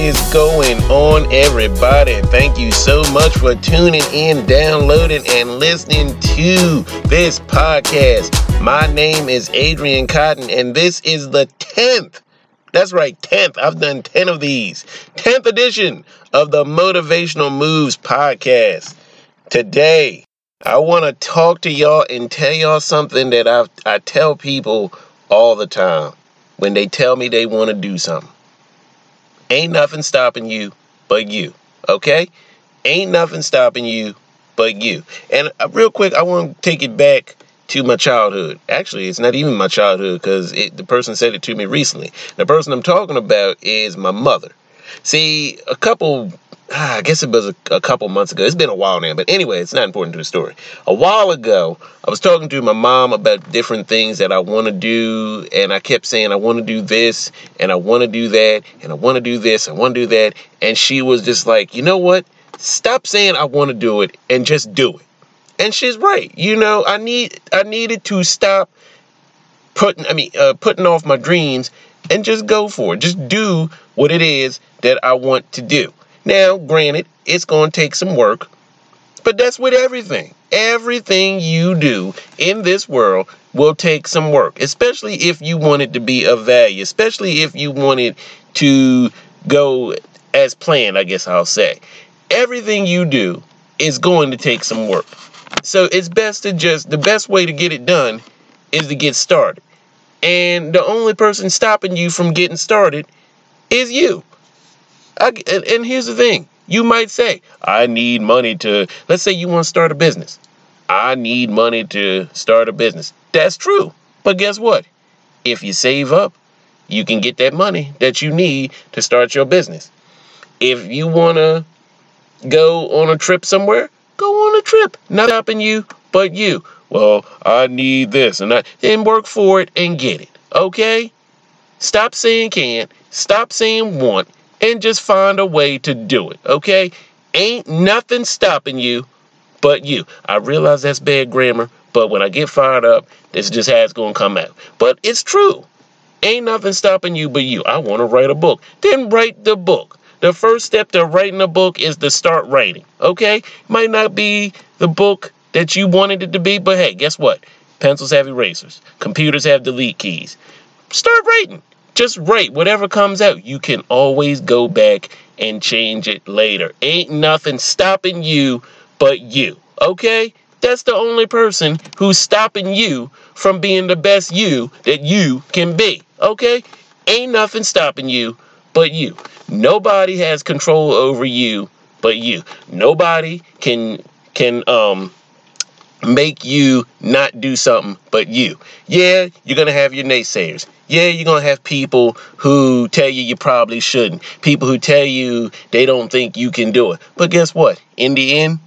is going on, everybody? Thank you so much for tuning in, downloading, and listening to this podcast. My name is Adrian Cotton, and this is the 10th. That's right, 10th. I've done 10 of these. 10th edition of the Motivational Moves podcast. Today, I want to talk to y'all and tell y'all something that I tell people all the time when they tell me they want to do something. Ain't nothing stopping you but you, okay? Ain't nothing stopping you but you. And real quick, I want to take it back to my childhood. Actually, it's not even my childhood because the person said it to me recently. The person I'm talking about is my mother. See, I guess it was a couple months ago. It's been a while now, but anyway, it's not important to the story. A while ago, I was talking to my mom about different things that I want to do, and I kept saying, I want to do this, and I want to do that, and I want to do this, I want to do that, and she was just like, you know what? Stop saying I want to do it, and just do it. And she's right. You know, I needed to stop putting off my dreams and just go for it. Just do what it is that I want to do. Now, granted, it's going to take some work, but that's with everything. Everything you do in this world will take some work, especially if you want it to be of value, especially if you want it to go as planned, I guess I'll say. Everything you do is going to take some work. So it's best to the best way to get it done is to get started. And the only person stopping you from getting started is you. And here's the thing. You might say, I need money to, let's say you want to start a business. I need money to start a business. That's true. But guess what? If you save up, you can get that money that you need to start your business. If you want to go on a trip somewhere, go on a trip. Not stopping you, but you. Well, I need this. Then work for it and get it. Okay? Stop saying can't. Stop saying want. And just find a way to do it, okay? Ain't nothing stopping you but you. I realize that's bad grammar, but when I get fired up, this is just how it's going to come out. But it's true. Ain't nothing stopping you but you. I want to write a book. Then write the book. The first step to writing a book is to start writing, okay? Might not be the book that you wanted it to be, but hey, guess what? Pencils have erasers. Computers have delete keys. Start writing. Just write. Whatever comes out, you can always go back and change it later. Ain't nothing stopping you but you, okay? That's the only person who's stopping you from being the best you that you can be, okay? Ain't nothing stopping you but you. Nobody has control over you but you. Nobody can make you not do something but you. Yeah, you're going to have your naysayers. Yeah, you're going to have people who tell you probably shouldn't. People who tell you they don't think you can do it. But guess what? In the end,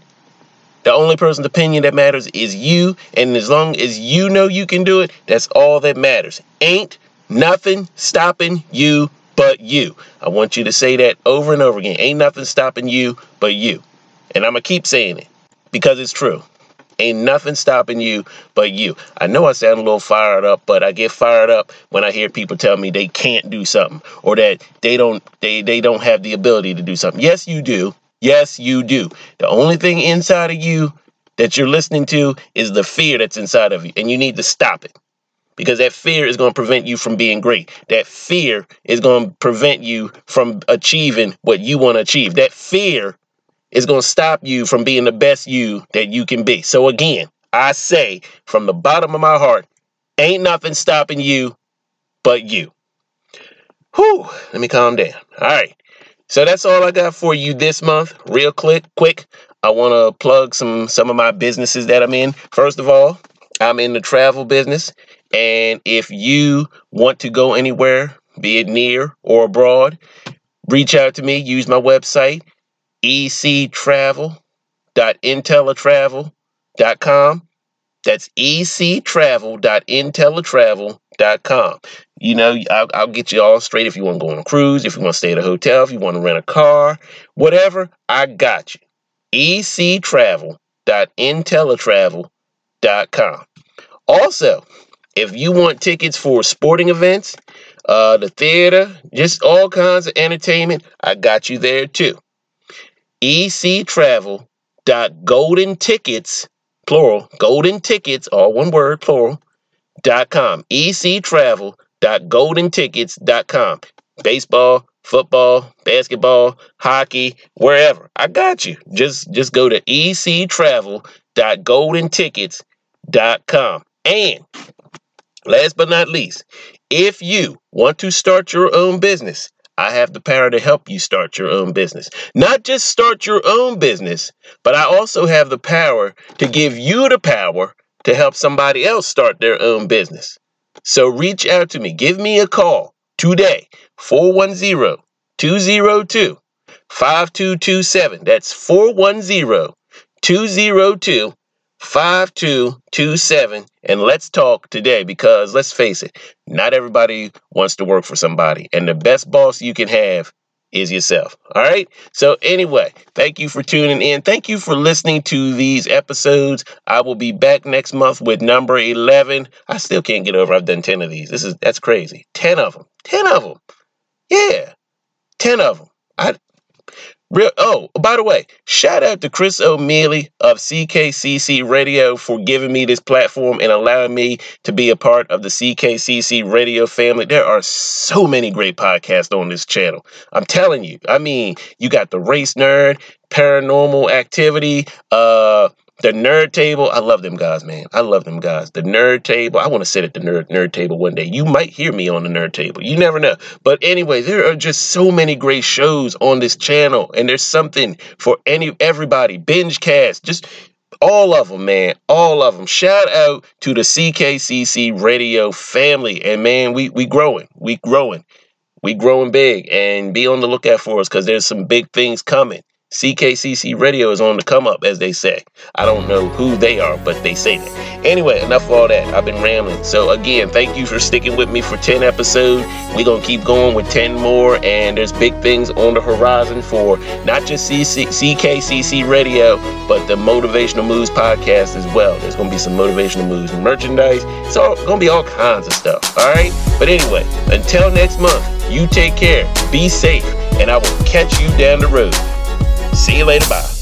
the only person's opinion that matters is you. And as long as you know you can do it, that's all that matters. Ain't nothing stopping you but you. I want you to say that over and over again. Ain't nothing stopping you but you. And I'm going to keep saying it because it's true. Ain't nothing stopping you but you. I know I sound a little fired up, but I get fired up when I hear people tell me they can't do something or that they don't have the ability to do something. Yes, you do. Yes, you do. The only thing inside of you that you're listening to is the fear that's inside of you, and you need to stop it because that fear is going to prevent you from being great. That fear is going to prevent you from achieving what you want to achieve. That fear is going to stop you from being the best you that you can be. So again, I say from the bottom of my heart, ain't nothing stopping you but you. Whew, let me calm down. All right. So that's all I got for you this month. Real quick. I want to plug some of my businesses that I'm in. First of all, I'm in the travel business. And if you want to go anywhere, be it near or abroad, reach out to me. Use my website. ectravel.inteletravel.com. That's ectravel.inteletravel.com. You know, I'll get you all straight if you want to go on a cruise, if you want to stay at a hotel, if you want to rent a car, whatever, I got you. ectravel.inteletravel.com. Also, if you want tickets for sporting events, the theater, just all kinds of entertainment. I got you there too. ectravel.golden tickets, plural, golden tickets, all one word, plural, .com. ectravel.goldentickets.com. Baseball, football, basketball, hockey, wherever. I got you. Just go to ectravel.goldentickets.com. And last but not least, if you want to start your own business, I have the power to help you start your own business. Not just start your own business, but I also have the power to give you the power to help somebody else start their own business. So reach out to me. Give me a call today, 410-202-5227. That's 410-202-5227. And let's talk today, because let's face it, not everybody wants to work for somebody. And the best boss you can have is yourself. All right. So anyway, thank you for tuning in. Thank you for listening to these episodes. I will be back next month with number 11. I still can't get over I've done 10 of these. That's crazy. 10 of them. Yeah. 10 of them. Oh, by the way, shout out to Chris O'Mealy of CKCC Radio for giving me this platform and allowing me to be a part of the CKCC Radio family. There are so many great podcasts on this channel. I'm telling you. I mean, you got the Race Nerd, Paranormal Activity, The Nerd Table. I love them guys, man. I love them guys. The Nerd Table. I want to sit at the Nerd Table one day. You might hear me on the Nerd Table. You never know. But anyway, there are just so many great shows on this channel, and there's something for everybody. Binge cast. Just all of them, man. All of them. Shout out to the CKCC Radio family. And man, we growing. We growing big. And be on the lookout for us, because there's some big things coming. CKCC Radio is on the come up, as they say. I don't know who they are, but they say that. Anyway, enough of all that. I've been rambling. So again, thank you for sticking with me for 10 episodes. We're going to keep going with 10 more, and there's big things on the horizon for not just CKCC Radio, but the Motivational Moves podcast as well. There's going to be some Motivational Moves merchandise. It's going to be all kinds of stuff, all right? But anyway, until next month, you take care, be safe, and I will catch you down the road. See you later. Bye.